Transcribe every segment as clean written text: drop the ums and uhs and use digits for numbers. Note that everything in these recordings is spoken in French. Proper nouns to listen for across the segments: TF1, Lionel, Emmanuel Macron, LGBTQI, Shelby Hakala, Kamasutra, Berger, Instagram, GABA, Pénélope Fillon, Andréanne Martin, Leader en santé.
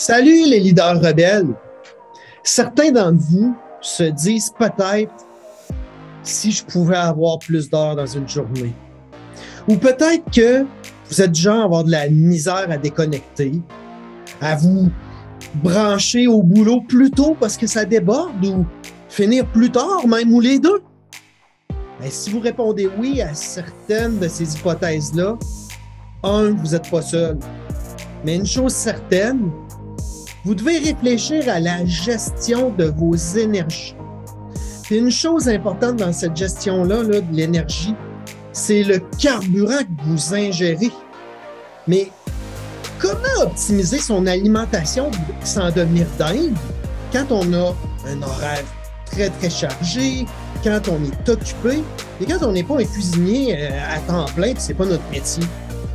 Salut les leaders rebelles! Certains d'entre vous se disent peut-être « si je pouvais avoir plus d'heures dans une journée » ou peut-être que vous êtes du genre à avoir de la misère à déconnecter, à vous brancher au boulot plus tôt parce que ça déborde ou finir plus tard même ou les deux. Mais si vous répondez oui à certaines de ces hypothèses-là, vous n'êtes pas seul. Mais une chose certaine, vous devez réfléchir à la gestion de vos énergies. Et une chose importante dans cette gestion-là, de l'énergie, c'est le carburant que vous ingérez. Mais comment optimiser son alimentation sans devenir dingue quand on a un horaire très, très chargé, quand on est occupé et quand on n'est pas un cuisinier à temps plein, puis c'est pas notre métier?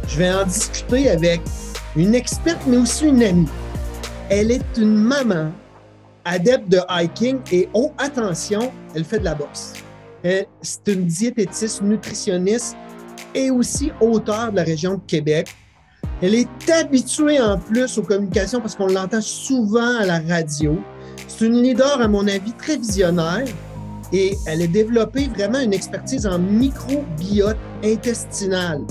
Je vais en discuter avec une experte, mais aussi une amie. Elle est une maman, adepte de hiking et, oh, attention, elle fait de la boxe. C'est une diététiste, nutritionniste et aussi auteure de la région de Québec. Elle est habituée en plus aux communications parce qu'on l'entend souvent à la radio. C'est une leader, à mon avis, très visionnaire et elle a développé vraiment une expertise en microbiote intestinal.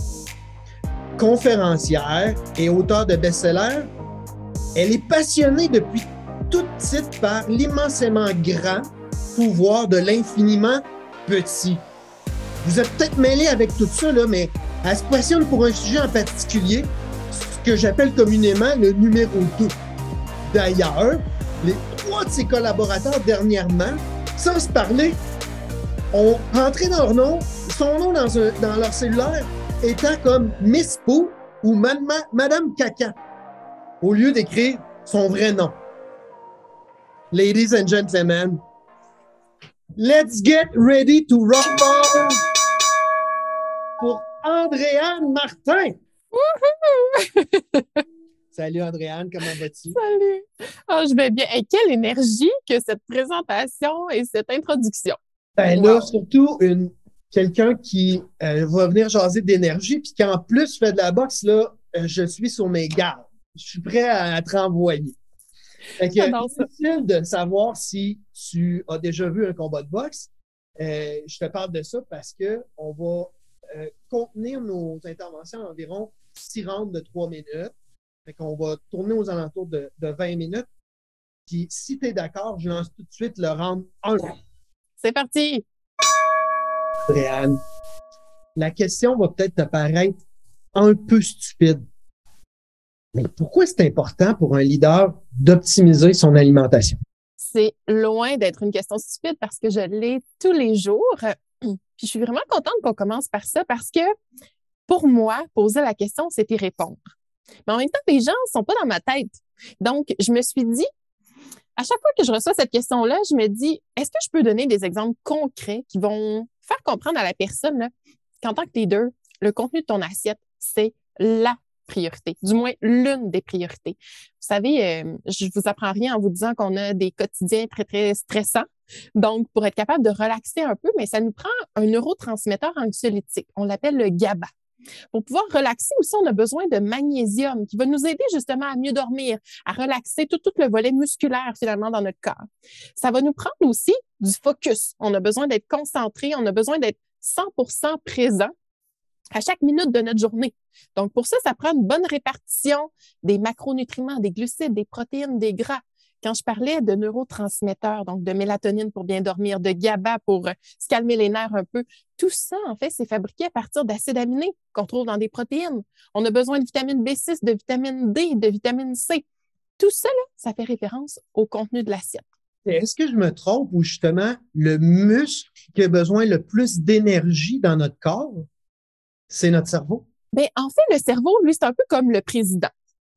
Conférencière et auteure de best-sellers, elle est passionnée depuis toute petite par l'immensément grand pouvoir de l'infiniment petit. Vous êtes peut-être mêlés avec tout ça, mais elle se passionne pour un sujet en particulier, ce que j'appelle communément le numéro 2. D'ailleurs, les 3 de ses collaborateurs dernièrement, sans se parler, ont rentré son nom dans leur cellulaire étant comme Miss Pou ou Madame Caca, au lieu d'écrire son vrai nom. Ladies and gentlemen, let's get ready to rumble pour Andréanne Martin. Salut Andréanne, comment vas-tu? Salut! Oh, je vais bien. Et quelle énergie que cette présentation et cette introduction. Wow. Là, surtout quelqu'un qui va venir jaser d'énergie puis qui en plus fait de la boxe, là, je suis sur mes gardes. Je suis prêt à te renvoyer. Fait que, c'est difficile de savoir si tu as déjà vu un combat de boxe. Je te parle de ça parce que on va contenir nos interventions à environ 6 rounds de 3 minutes. Fait qu'on va tourner aux alentours de 20 minutes. Puis si tu es d'accord, je lance tout de suite le round 1. C'est parti! Andréanne, la question va peut-être te paraître un peu stupide. Mais pourquoi c'est important pour un leader d'optimiser son alimentation? C'est loin d'être une question stupide parce que je l'ai tous les jours. Puis je suis vraiment contente qu'on commence par ça parce que pour moi, poser la question, c'est y répondre. Mais en même temps, les gens ne sont pas dans ma tête. Donc, je me suis dit, à chaque fois que je reçois cette question-là, je me dis, est-ce que je peux donner des exemples concrets qui vont faire comprendre à la personne qu'en tant que leader, le contenu de ton assiette, c'est la priorité, du moins l'une des priorités. Vous savez, je ne vous apprends rien en vous disant qu'on a des quotidiens très, très stressants. Donc, pour être capable de relaxer un peu, mais ça nous prend un neurotransmetteur anxiolytique. On l'appelle le GABA. Pour pouvoir relaxer aussi, on a besoin de magnésium qui va nous aider justement à mieux dormir, à relaxer tout le volet musculaire finalement dans notre corps. Ça va nous prendre aussi du focus. On a besoin d'être concentré, on a besoin d'être 100% présent à chaque minute de notre journée. Donc pour ça, ça prend une bonne répartition des macronutriments, des glucides, des protéines, des gras. Quand je parlais de neurotransmetteurs, donc de mélatonine pour bien dormir, de GABA pour se calmer les nerfs un peu, tout ça, en fait, c'est fabriqué à partir d'acides aminés qu'on trouve dans des protéines. On a besoin de vitamine B6, de vitamine D, de vitamine C. Tout ça, là, ça fait référence au contenu de l'assiette. Est-ce que je me trompe ou justement, le muscle qui a besoin le plus d'énergie dans notre corps, c'est notre cerveau? Bien, en fait, le cerveau, lui, c'est un peu comme le président.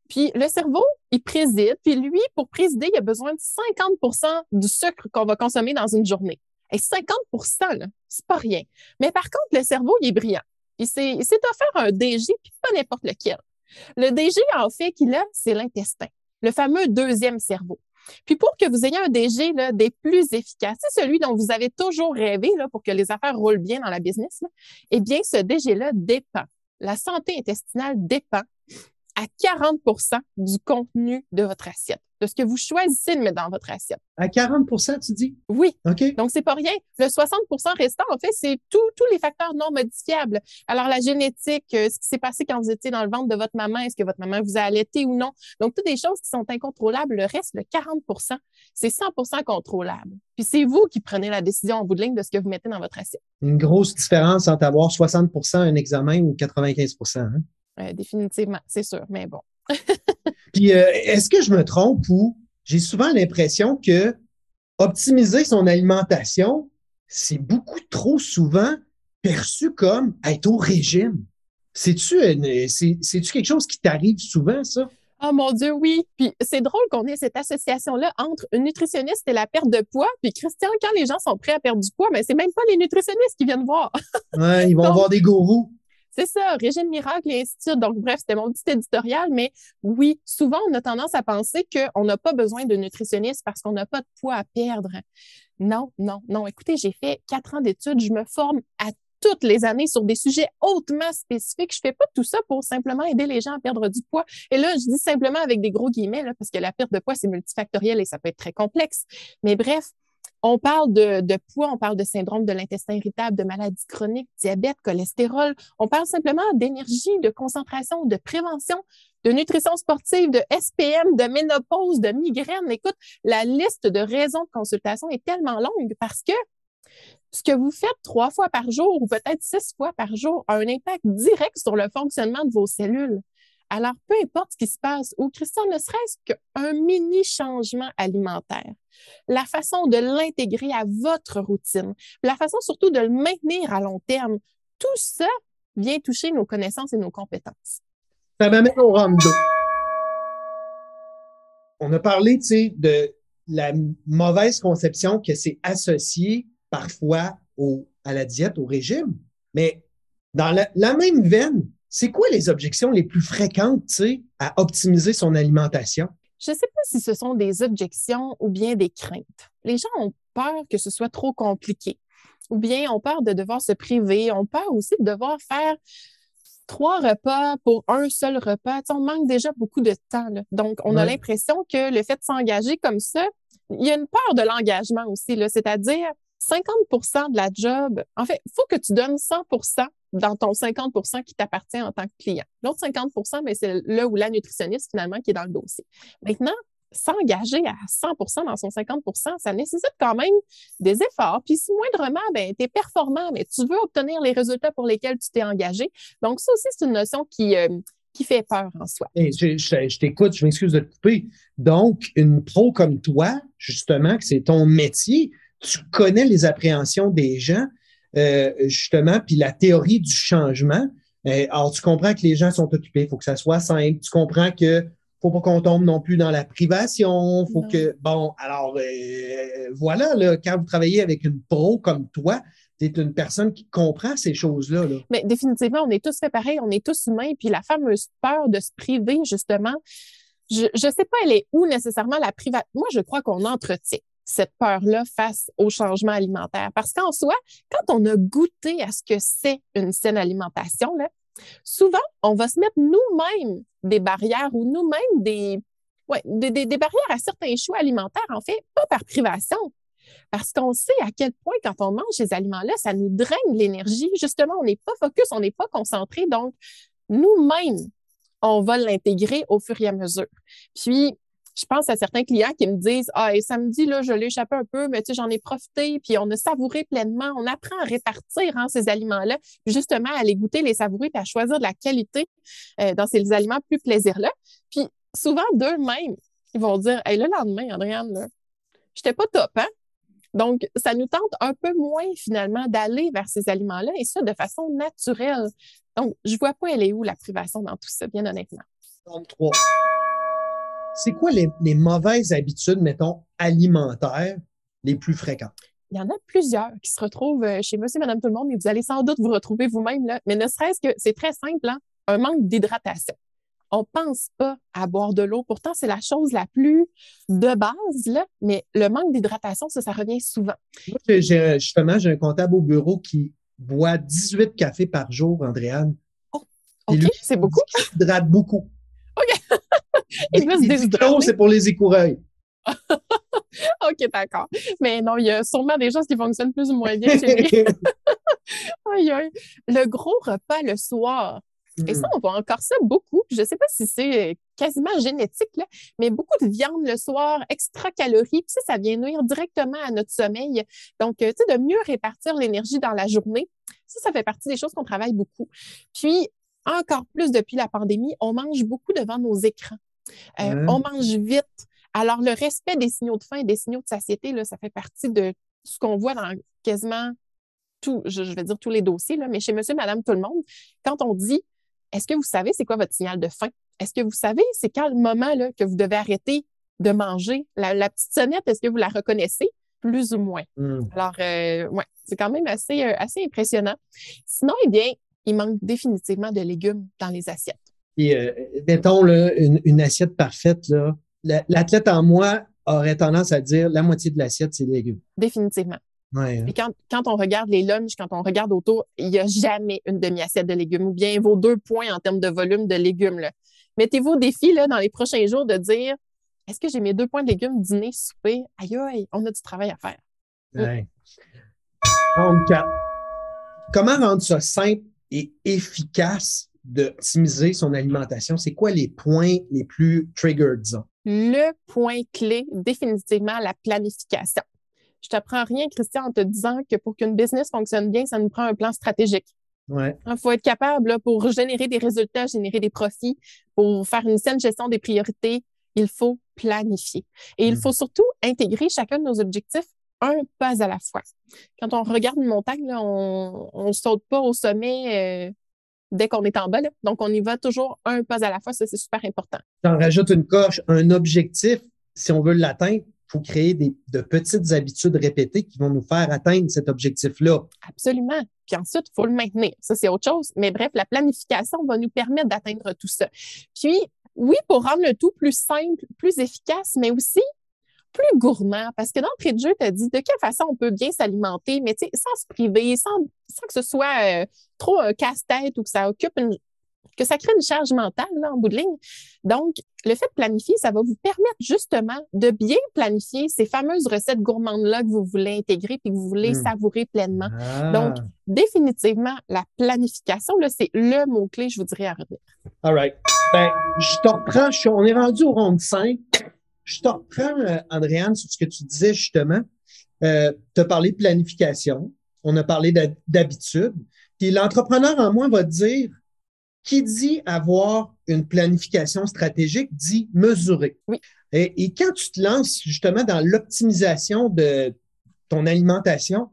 Puis le cerveau, il préside. Puis lui, pour présider, il a besoin de 50% du sucre qu'on va consommer dans une journée. Et 50%, là, c'est pas rien. Mais par contre, le cerveau, il est brillant. Il s'est offert un DG, puis pas n'importe lequel. Le DG, en fait, qu'il a, c'est l'intestin, le fameux deuxième cerveau. Puis pour que vous ayez un DG là, des plus efficaces, c'est celui dont vous avez toujours rêvé là, pour que les affaires roulent bien dans la business, là, eh bien, ce DG-là dépend. La santé intestinale dépend à 40% du contenu de votre assiette, de ce que vous choisissez de mettre dans votre assiette. À 40%, tu dis? Oui. OK. Donc, c'est pas rien. Le 60% restant, en fait, c'est tous les facteurs non modifiables. Alors, la génétique, ce qui s'est passé quand vous étiez dans le ventre de votre maman, est-ce que votre maman vous a allaité ou non? Donc, toutes des choses qui sont incontrôlables. Le reste, le 40%, c'est 100% contrôlable. Puis, c'est vous qui prenez la décision en bout de ligne de ce que vous mettez dans votre assiette. Une grosse différence entre avoir 60% un examen ou 95%, hein? Définitivement, c'est sûr, mais bon. Puis, est-ce que je me trompe ou j'ai souvent l'impression que optimiser son alimentation, c'est beaucoup trop souvent perçu comme être au régime. C'est-tu quelque chose qui t'arrive souvent, ça? Oh mon Dieu, oui. Puis c'est drôle qu'on ait cette association-là entre une nutritionniste et la perte de poids. Puis Christian, quand les gens sont prêts à perdre du poids, mais c'est même pas les nutritionnistes qui viennent voir. Ouais, ils vont voir des gourous. C'est ça, régime miracle et ainsi de suite. Donc, bref, c'était mon petit éditorial, mais oui, souvent, on a tendance à penser qu'on n'a pas besoin de nutritionniste parce qu'on n'a pas de poids à perdre. Non, non, non. Écoutez, j'ai fait 4 ans d'études, je me forme à toutes les années sur des sujets hautement spécifiques. Je ne fais pas tout ça pour simplement aider les gens à perdre du poids. Et là, je dis simplement avec des gros guillemets, là, parce que la perte de poids, c'est multifactoriel et ça peut être très complexe. Mais bref, on parle de poids, on parle de syndrome de l'intestin irritable, de maladies chroniques, diabète, cholestérol. On parle simplement d'énergie, de concentration, de prévention, de nutrition sportive, de SPM, de ménopause, de migraine. Écoute, la liste de raisons de consultation est tellement longue parce que ce que vous faites 3 fois par jour ou peut-être 6 fois par jour a un impact direct sur le fonctionnement de vos cellules. Alors, peu importe ce qui se passe, ou Christian, ne serait-ce qu'un mini changement alimentaire, la façon de l'intégrer à votre routine, la façon surtout de le maintenir à long terme, tout ça vient toucher nos connaissances et nos compétences. Ça m'amène au rondo. On a parlé, de la mauvaise conception que c'est associé parfois à la diète, au régime, mais dans la même veine, c'est quoi les objections les plus fréquentes, à optimiser son alimentation? Je ne sais pas si ce sont des objections ou bien des craintes. Les gens ont peur que ce soit trop compliqué ou bien ont peur de devoir se priver, ont peur aussi de devoir faire 3 repas pour un seul repas. On manque déjà beaucoup de temps, là. Donc, on a l'impression que le fait de s'engager comme ça, il y a une peur de l'engagement aussi, là, c'est-à-dire 50% de la job. En fait, il faut que tu donnes 100% dans ton 50% qui t'appartient en tant que client. L'autre 50%, mais c'est là où la nutritionniste, finalement, qui est dans le dossier. Maintenant, s'engager à 100% dans son 50%, ça nécessite quand même des efforts. Puis si moindrement, tu es performant, mais tu veux obtenir les résultats pour lesquels tu t'es engagé. Donc, ça aussi, c'est une notion qui fait peur en soi. Hey, je t'écoute, je m'excuse de te couper. Donc, une pro comme toi, justement, que c'est ton métier, tu connais les appréhensions des gens, justement, puis la théorie du changement. Alors, tu comprends que les gens sont occupés, il faut que ça soit simple. Tu comprends que faut pas qu'on tombe non plus dans la privation. Faut que, bon, alors, voilà, là, quand vous travaillez avec une pro comme toi, tu es une personne qui comprend ces choses-là. Là. Mais définitivement, on est tous fait pareil, on est tous humains. Puis la fameuse peur de se priver, justement, je ne sais pas, elle est où nécessairement la privation. Moi, je crois qu'on entretient cette peur-là face au changement alimentaire. Parce qu'en soi, quand on a goûté à ce que c'est une saine alimentation, là, souvent, on va se mettre nous-mêmes des barrières ou nous-mêmes des barrières à certains choix alimentaires, en fait, pas par privation. Parce qu'on sait à quel point, quand on mange ces aliments-là, ça nous draine l'énergie. Justement, on n'est pas focus, on n'est pas concentré. Donc, nous-mêmes, on va l'intégrer au fur et à mesure. Puis, je pense à certains clients qui me disent « Ah, et samedi, là, je l'ai échappé un peu, mais tu sais, j'en ai profité, puis on a savouré pleinement. » On apprend à répartir ces aliments-là, puis justement à les goûter, les savourer, puis à choisir de la qualité dans ces aliments plus plaisir-là. Puis souvent, d'eux-mêmes, ils vont dire « Hey, le lendemain, Andréanne, là, j'étais pas top, hein? » Donc, ça nous tente un peu moins, finalement, d'aller vers ces aliments-là, et ça, de façon naturelle. Donc, je vois pas elle est où, la privation, dans tout ça, bien honnêtement. 33. C'est quoi les mauvaises habitudes, mettons, alimentaires les plus fréquentes? Il y en a plusieurs qui se retrouvent chez monsieur et madame tout le monde, et vous allez sans doute vous retrouver vous-même, là. Mais ne serait-ce que, c'est très simple, hein? Un manque d'hydratation. On pense pas à boire de l'eau. Pourtant, c'est la chose la plus de base, là, mais le manque d'hydratation, ça revient souvent. Moi, j'ai un comptable au bureau qui boit 18 cafés par jour, Andréanne. Oh, OK, c'est beaucoup. Il s'hydrate beaucoup. OK. Diplômes, c'est pour les écureuils. OK, d'accord. Mais non, il y a sûrement des choses qui fonctionnent plus ou moins bien chez lui. Aïe, aïe. Le gros repas le soir. Et ça, on voit encore ça beaucoup. Je ne sais pas si c'est quasiment génétique, là, mais beaucoup de viande le soir, extra calories. Puis ça, ça vient nuire directement à notre sommeil. Donc, tu sais, de mieux répartir l'énergie dans la journée, ça fait partie des choses qu'on travaille beaucoup. Puis, encore plus depuis la pandémie, on mange beaucoup devant nos écrans. On mange vite. Alors, le respect des signaux de faim et des signaux de satiété, là, ça fait partie de ce qu'on voit dans quasiment tout, je vais dire tous les dossiers, là, mais chez monsieur, madame, tout le monde, quand on dit « Est-ce que vous savez c'est quoi votre signal de faim? Est-ce que vous savez c'est quand le moment là, que vous devez arrêter de manger? La petite sonnette, est-ce que vous la reconnaissez? » Plus ou moins. Alors, ouais, c'est quand même assez impressionnant. Sinon, eh bien, il manque définitivement de légumes dans les assiettes. Et mettons là, une assiette parfaite, là. L'athlète en moi aurait tendance à dire la moitié de l'assiette, c'est légumes. Définitivement. Ouais, hein. Et quand on regarde les lunchs, quand on regarde autour, il n'y a jamais une demi-assiette de légumes ou bien vos 2 points en termes de volume de légumes. Là. Mettez-vous au défi là, dans les prochains jours de dire est-ce que j'ai mes 2 points de légumes, dîner, souper? Aïe, aïe, on a du travail à faire. Ouais. Comment rendre ça simple et efficace d'optimiser son alimentation? C'est quoi les points les plus triggered, disons? Le point clé, définitivement, la planification. Je ne t'apprends rien, Christian, en te disant que pour qu'une business fonctionne bien, ça nous prend un plan stratégique. Ouais. Il faut être capable, là, pour générer des résultats, générer des profits, pour faire une saine gestion des priorités, il faut planifier. Et il faut surtout intégrer chacun de nos objectifs un pas à la fois. Quand on regarde une montagne, là, on ne saute pas au sommet dès qu'on est en bas. Là. Donc, on y va toujours un pas à la fois. Ça, c'est super important. J'en rajoute une coche. Un objectif, si on veut l'atteindre, il faut créer de petites habitudes répétées qui vont nous faire atteindre cet objectif-là. Absolument. Puis ensuite, il faut le maintenir. Ça, c'est autre chose. Mais bref, la planification va nous permettre d'atteindre tout ça. Puis, oui, pour rendre le tout plus simple, plus efficace, mais aussi plus gourmand. Parce que d'entrée de jeu, tu as dit de quelle façon on peut bien s'alimenter, mais tu sais, sans se priver, sans que ce soit trop un casse-tête ou que ça occupe que ça crée une charge mentale là, en bout de ligne. Donc, le fait de planifier, ça va vous permettre justement de bien planifier ces fameuses recettes gourmandes-là que vous voulez intégrer puis que vous voulez savourer pleinement. Ah. Donc, définitivement, la planification, là, c'est le mot-clé, je vous dirais, à retenir. All right. Ben, je te reprends, on est rendu au round 5. Je te reprends, Andréanne, sur ce que tu disais justement. Tu as parlé de planification, on a parlé d'habitude. Puis l'entrepreneur en moi va te dire, qui dit avoir une planification stratégique dit mesurer. Oui. Et quand tu te lances justement dans l'optimisation de ton alimentation,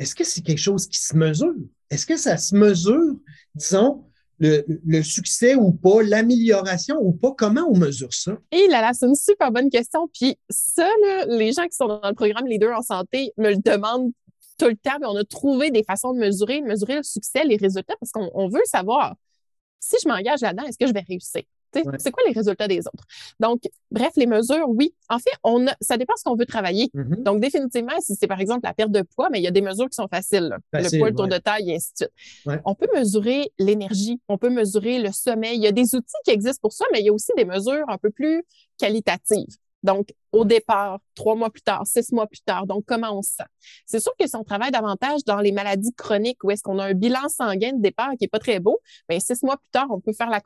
est-ce que c'est quelque chose qui se mesure? Est-ce que ça se mesure, disons, le succès ou pas, l'amélioration ou pas? Comment on mesure ça? Et là, c'est une super bonne question. Puis ça, là, les gens qui sont dans le programme Leader en santé me le demandent tout le temps. Mais on a trouvé des façons de mesurer le succès, les résultats, parce qu'on veut savoir. Si je m'engage là-dedans, est-ce que je vais réussir? Ouais. C'est quoi les résultats des autres? Donc, bref, les mesures, oui. En fait, ça dépend de ce qu'on veut travailler. Mm-hmm. Donc, définitivement, si c'est par exemple la perte de poids, mais il y a des mesures qui sont faciles. Le poids, le tour de taille, et ainsi de suite. Ouais. On peut mesurer l'énergie, on peut mesurer le sommeil. Il y a des outils qui existent pour ça, mais il y a aussi des mesures un peu plus qualitatives. Donc, au départ, 3 mois plus tard, 6 mois plus tard, donc comment on se sent? C'est sûr que si on travaille davantage dans les maladies chroniques où est-ce qu'on a un bilan sanguin de départ qui n'est pas très beau, bien, 6 mois plus tard, on peut faire la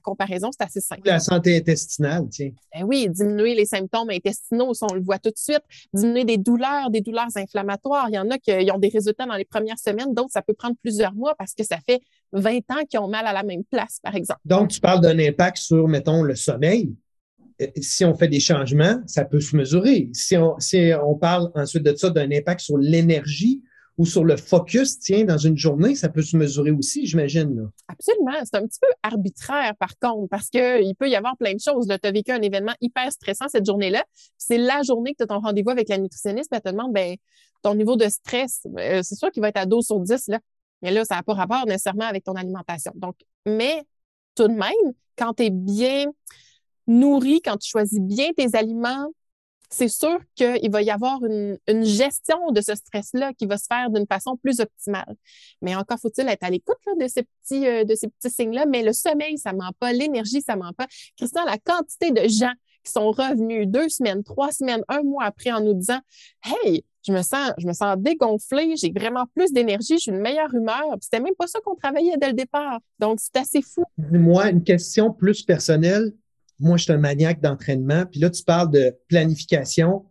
comparaison, c'est assez simple. La santé intestinale, tiens. Ben oui, diminuer les symptômes intestinaux, ça, on le voit tout de suite. Diminuer des douleurs inflammatoires. Il y en a qui ont des résultats dans les premières semaines, d'autres, ça peut prendre plusieurs mois parce que ça fait 20 ans qu'ils ont mal à la même place, par exemple. Donc, tu parles d'un impact sur, mettons, le sommeil. Si on fait des changements, ça peut se mesurer. Si on parle ensuite de ça d'un impact sur l'énergie ou sur le focus, tiens, dans une journée, ça peut se mesurer aussi, j'imagine. Là. Absolument. C'est un petit peu arbitraire, par contre, parce qu'il peut y avoir plein de choses. Tu as vécu un événement hyper stressant cette journée-là. C'est la journée que tu as ton rendez-vous avec la nutritionniste. Elle te demande, bien, ton niveau de stress, c'est sûr qu'il va être à 12 sur 10. Là. Mais là, ça n'a pas rapport nécessairement avec ton alimentation. Donc, mais tout de même, quand tu es bien nourri, quand tu choisis bien tes aliments, c'est sûr qu'il va y avoir une gestion de ce stress-là qui va se faire d'une façon plus optimale. Mais encore faut-il être à l'écoute là, de ces petits signes-là. Mais le sommeil, ça ne ment pas. L'énergie, ça ne ment pas. Christian, la quantité de gens qui sont revenus 2 semaines, 3 semaines, 1 mois après en nous disant « Hey, je me sens dégonflée, j'ai vraiment plus d'énergie, je suis une meilleure humeur. » C'était même pas ça qu'on travaillait dès le départ. Donc, c'est assez fou. Dis-moi une question plus personnelle. Moi, je suis un maniaque d'entraînement. Puis là, tu parles de planification.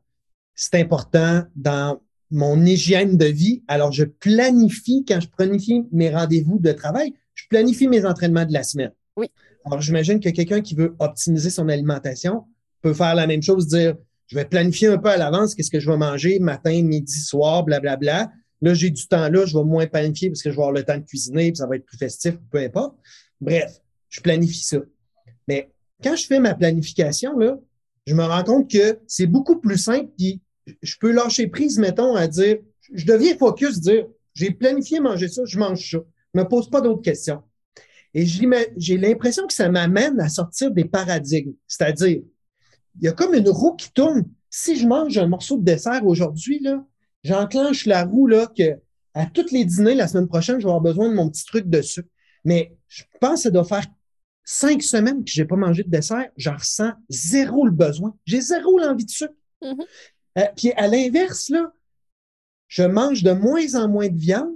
C'est important dans mon hygiène de vie. Alors, je planifie, quand je planifie mes rendez-vous de travail, je planifie mes entraînements de la semaine. Oui. Alors, j'imagine que quelqu'un qui veut optimiser son alimentation peut faire la même chose, dire « Je vais planifier un peu à l'avance qu'est-ce que je vais manger matin, midi, soir, blablabla. Là, j'ai du temps là, je vais moins planifier parce que je vais avoir le temps de cuisiner puis ça va être plus festif, peu importe. » Bref, je planifie ça. Mais quand je fais ma planification, là, je me rends compte que c'est beaucoup plus simple puis je peux lâcher prise, mettons, à dire, je deviens focus, dire, j'ai planifié manger ça, je mange ça. Je ne me pose pas d'autres questions. Et j'ai l'impression que ça m'amène à sortir des paradigmes. C'est-à-dire, il y a comme une roue qui tourne. Si je mange un morceau de dessert aujourd'hui, là, j'enclenche la roue là, que à tous les dîners la semaine prochaine, je vais avoir besoin de mon petit truc de sucre. Mais je pense que ça doit faire 5 semaines que je n'ai pas mangé de dessert, j'en ressens zéro le besoin. J'ai zéro l'envie de sucre. Mm-hmm. Puis à l'inverse, là, je mange de moins en moins de viande.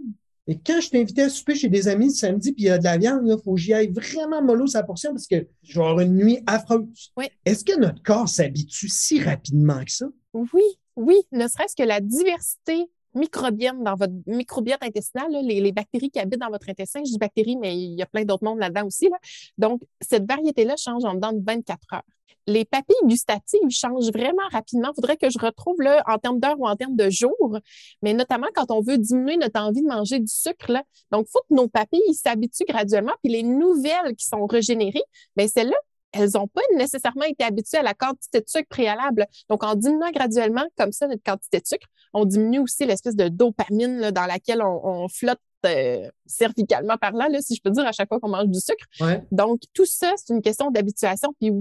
Et quand je t'invitais à souper chez des amis le samedi puis il y a de la viande, il faut que j'y aille vraiment mollo sa portion parce que je vais avoir une nuit affreuse. Oui. Est-ce que notre corps s'habitue si rapidement que ça? Oui. Ne serait-ce que la diversité microbienne dans votre microbiote intestinal, là, les bactéries qui habitent dans votre intestin, je dis bactéries, mais il y a plein d'autres mondes là-dedans aussi. Là. Donc, cette variété-là change en dedans de 24 heures. Les papilles gustatives changent vraiment rapidement. Il faudrait que je retrouve là, en termes d'heures ou en termes de jours, mais notamment quand on veut diminuer notre envie de manger du sucre. Là. Donc, il faut que nos papilles s'habituent graduellement, puis les nouvelles qui sont régénérées, bien, celles-là, elles n'ont pas nécessairement été habituées à la quantité de sucre préalable. Donc, en diminuant graduellement, comme ça, notre quantité de sucre, on diminue aussi l'espèce de dopamine là, dans laquelle on flotte cervicalement parlant, là, si je peux dire, à chaque fois qu'on mange du sucre. Ouais. Donc, tout ça, c'est une question d'habituation. Puis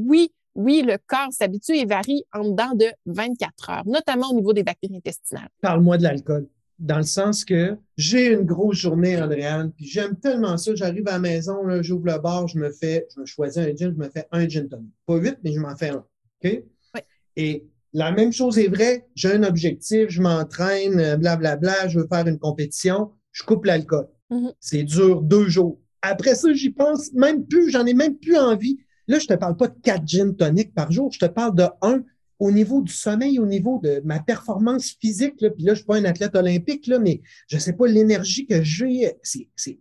oui, le corps s'habitue et varie en dedans de 24 heures, notamment au niveau des bactéries intestinales. Parle-moi de l'alcool, dans le sens que j'ai une grosse journée, Andréanne, puis j'aime tellement ça, j'arrive à la maison, là, j'ouvre le bar, je me choisis un gin, je me fais un gin tonic. Pas 8, mais je m'en fais un. OK? Oui. Et la même chose est vraie, j'ai un objectif, je m'entraîne, blablabla, je veux faire une compétition, je coupe l'alcool. Mm-hmm. C'est dur 2 jours. Après ça, j'y pense même plus, j'en ai même plus envie. Là, je te parle pas de 4 gin tonic par jour, je te parle de 1 au niveau du sommeil, au niveau de ma performance physique. Là, puis là, je suis pas un athlète olympique, là, mais je sais pas l'énergie que j'ai, c'est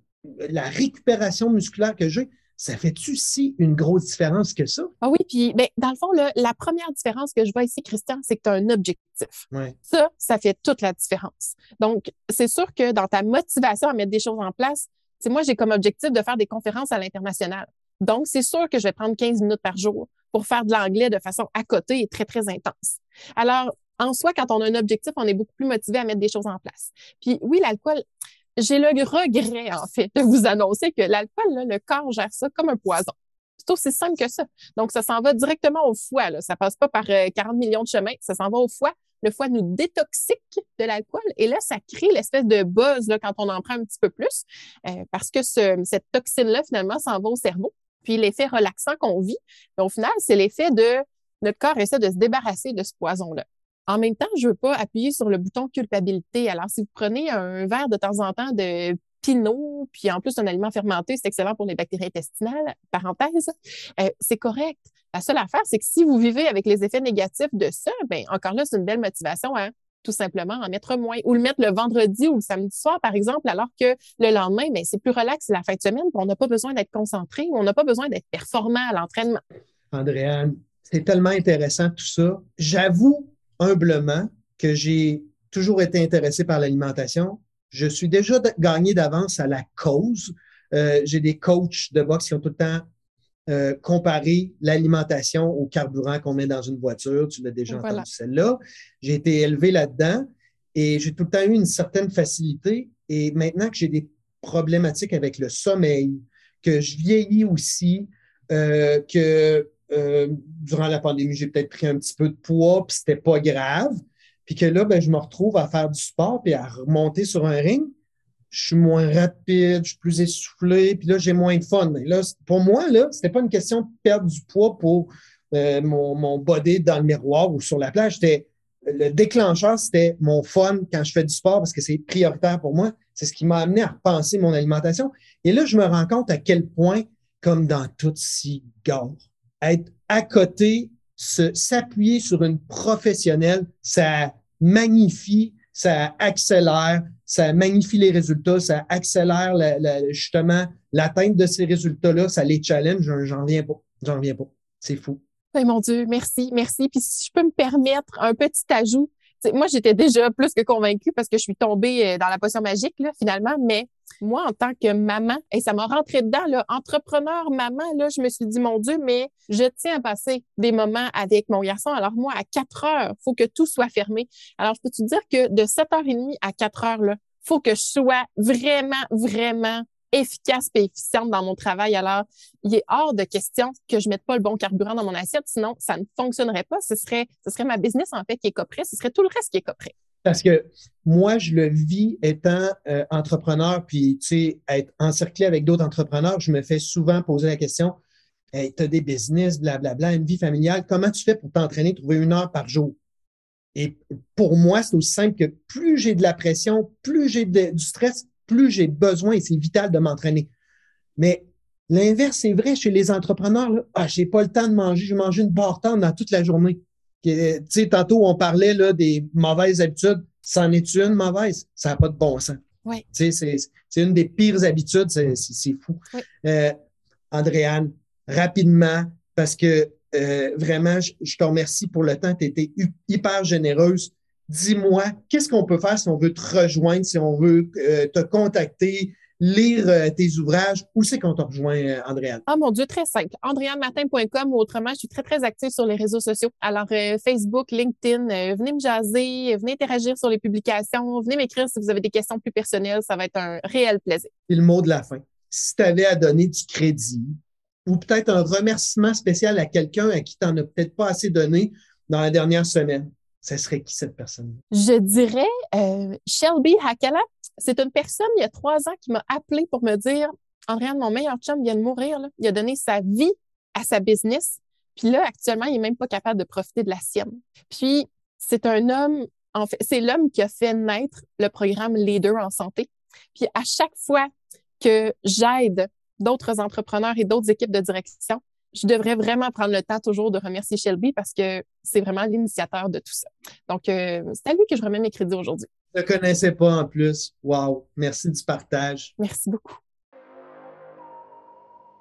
la récupération musculaire que j'ai. Ça fait-tu si une grosse différence que ça? Ah oui, puis ben, dans le fond, là, la première différence que je vois ici, Christian, c'est que tu as un objectif. Ouais. Ça fait toute la différence. Donc, c'est sûr que dans ta motivation à mettre des choses en place, moi, j'ai comme objectif de faire des conférences à l'international. Donc, c'est sûr que je vais prendre 15 minutes par jour pour faire de l'anglais de façon à côté et très, très intense. Alors, en soi, quand on a un objectif, on est beaucoup plus motivé à mettre des choses en place. Puis oui, l'alcool, j'ai le regret, en fait, de vous annoncer que l'alcool, là, le corps gère ça comme un poison. C'est aussi simple que ça. Donc, ça s'en va directement au foie. Là. Ça passe pas par 40 millions de chemins. Ça s'en va au foie. Le foie nous détoxique de l'alcool. Et là, ça crée l'espèce de buzz là, quand on en prend un petit peu plus parce que cette toxine-là, finalement, s'en va au cerveau. Puis l'effet relaxant qu'on vit, mais au final, c'est l'effet de notre corps essaie de se débarrasser de ce poison-là. En même temps, je ne veux pas appuyer sur le bouton culpabilité. Alors, si vous prenez un verre de temps en temps de pinot, puis en plus un aliment fermenté, c'est excellent pour les bactéries intestinales, parenthèse, c'est correct. La seule affaire, c'est que si vous vivez avec les effets négatifs de ça, bien, encore là, c'est une belle motivation à tout simplement en mettre moins. Ou le mettre le vendredi ou le samedi soir, par exemple, alors que le lendemain, bien, c'est plus relax, c'est la fin de semaine, puis on n'a pas besoin d'être concentré, on n'a pas besoin d'être performant à l'entraînement. Andréanne, c'est tellement intéressant tout ça. J'avoue humblement que j'ai toujours été intéressé par l'alimentation. Je suis déjà gagné d'avance à la cause. J'ai des coachs de boxe qui ont tout le temps comparer l'alimentation au carburant qu'on met dans une voiture. Tu l'as déjà entendu celle-là. J'ai été élevé là-dedans et j'ai tout le temps eu une certaine facilité. Et maintenant que j'ai des problématiques avec le sommeil, que je vieillis aussi, que durant la pandémie, j'ai peut-être pris un petit peu de poids, puis c'était pas grave. Puis que là, ben, je me retrouve à faire du sport puis à remonter sur un ring. Je suis moins rapide, je suis plus essoufflé, puis là, j'ai moins de fun. Et là, pour moi, là, c'était pas une question de perdre du poids pour mon body dans le miroir ou sur la plage. Le déclencheur, c'était mon fun quand je fais du sport parce que c'est prioritaire pour moi. C'est ce qui m'a amené à repenser mon alimentation. Et là, je me rends compte à quel point, comme dans toute cigare, être à côté, s'appuyer sur une professionnelle, ça magnifie, ça accélère, ça magnifie les résultats, ça accélère justement l'atteinte de ces résultats-là, ça les challenge, j'en reviens pas, c'est fou. Oui, mon Dieu, merci. Puis si je peux me permettre un petit ajout, moi j'étais déjà plus que convaincue parce que je suis tombée dans la potion magique là, finalement, mais moi en tant que maman, et ça m'a rentré dedans, là, entrepreneur, maman, là, je me suis dit, mon Dieu, mais je tiens à passer des moments avec mon garçon. Alors moi, à 4 heures, il faut que tout soit fermé. Alors je peux te dire que de 7h30 à 4 heures, il faut que je sois vraiment efficace et efficiente dans mon travail. Alors, il est hors de question que je mette pas le bon carburant dans mon assiette, sinon ça ne fonctionnerait pas. Ce serait ma business, en fait, qui est coprée. Ce serait tout le reste qui est copré. Parce que moi, je le vis étant entrepreneur, puis, tu sais, être encerclé avec d'autres entrepreneurs, je me fais souvent poser la question, « Hey, t'as des business, blablabla, une vie familiale, comment tu fais pour t'entraîner, trouver 1 heure par jour? » Et pour moi, c'est aussi simple que plus j'ai de la pression, plus j'ai du stress, plus j'ai besoin, et c'est vital de m'entraîner. Mais l'inverse, c'est vrai chez les entrepreneurs. Là, j'ai pas le temps de manger, je mange une barre tendre dans toute la journée. Tu sais, tantôt, on parlait là, des mauvaises habitudes. C'en est une mauvaise? Ça n'a pas de bon sens. Ouais. Tu sais, c'est une des pires habitudes, c'est fou. Ouais. Andréanne, rapidement, parce que vraiment, je te remercie pour le temps. Tu étais hyper généreuse. Dis-moi, qu'est-ce qu'on peut faire si on veut te rejoindre, si on veut te contacter, lire tes ouvrages? Où c'est qu'on te rejoint, Andréanne? Ah, mon Dieu, très simple. AndréanneMartin.com ou autrement, je suis très, très active sur les réseaux sociaux. Alors, Facebook, LinkedIn, venez me jaser, venez interagir sur les publications, venez m'écrire si vous avez des questions plus personnelles. Ça va être un réel plaisir. Et le mot de la fin, si tu avais à donner du crédit ou peut-être un remerciement spécial à quelqu'un à qui tu n'en as peut-être pas assez donné dans la dernière semaine, ça serait qui, cette personne? Je dirais Shelby Hakala. C'est une personne, il y a 3 ans, qui m'a appelée pour me dire « Andréanne, mon meilleur chum vient de mourir. Là. Il a donné sa vie à sa business. Puis là, actuellement, il n'est même pas capable de profiter de la sienne. » Puis, c'est un homme, en fait, c'est l'homme qui a fait naître le programme Leader en santé. Puis, à chaque fois que j'aide d'autres entrepreneurs et d'autres équipes de direction, je devrais vraiment prendre le temps toujours de remercier Shelby parce que c'est vraiment l'initiateur de tout ça. Donc, c'est à lui que je remets mes crédits aujourd'hui. Je ne connaissais pas en plus. Wow! Merci du partage. Merci beaucoup.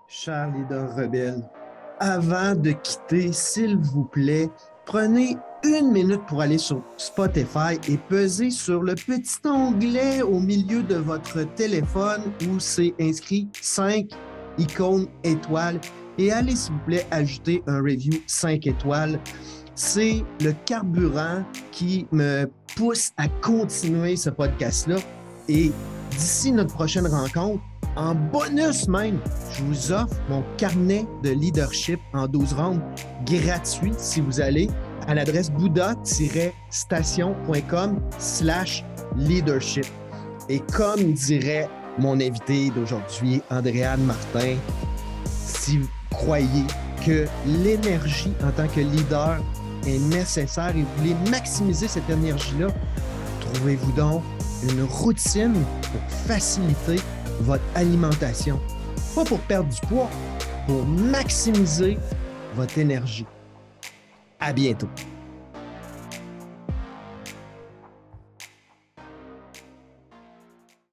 Chers leaders rebelles, avant de quitter, s'il vous plaît, prenez 1 minute pour aller sur Spotify et peser sur le petit onglet au milieu de votre téléphone où c'est inscrit 5 icônes étoiles. Et allez, s'il vous plaît, ajouter un review 5 étoiles. C'est le carburant qui me pousse à continuer ce podcast-là. Et d'ici notre prochaine rencontre, en bonus même, je vous offre mon carnet de leadership en 12 rounds gratuit si vous allez à l'adresse bouddha-station.com/leadership. Et comme dirait mon invité d'aujourd'hui, Andréanne Martin, si vous croyez que l'énergie en tant que leader est nécessaire et vous voulez maximiser cette énergie-là, trouvez-vous donc une routine pour faciliter votre alimentation. Pas pour perdre du poids, pour maximiser votre énergie. À bientôt!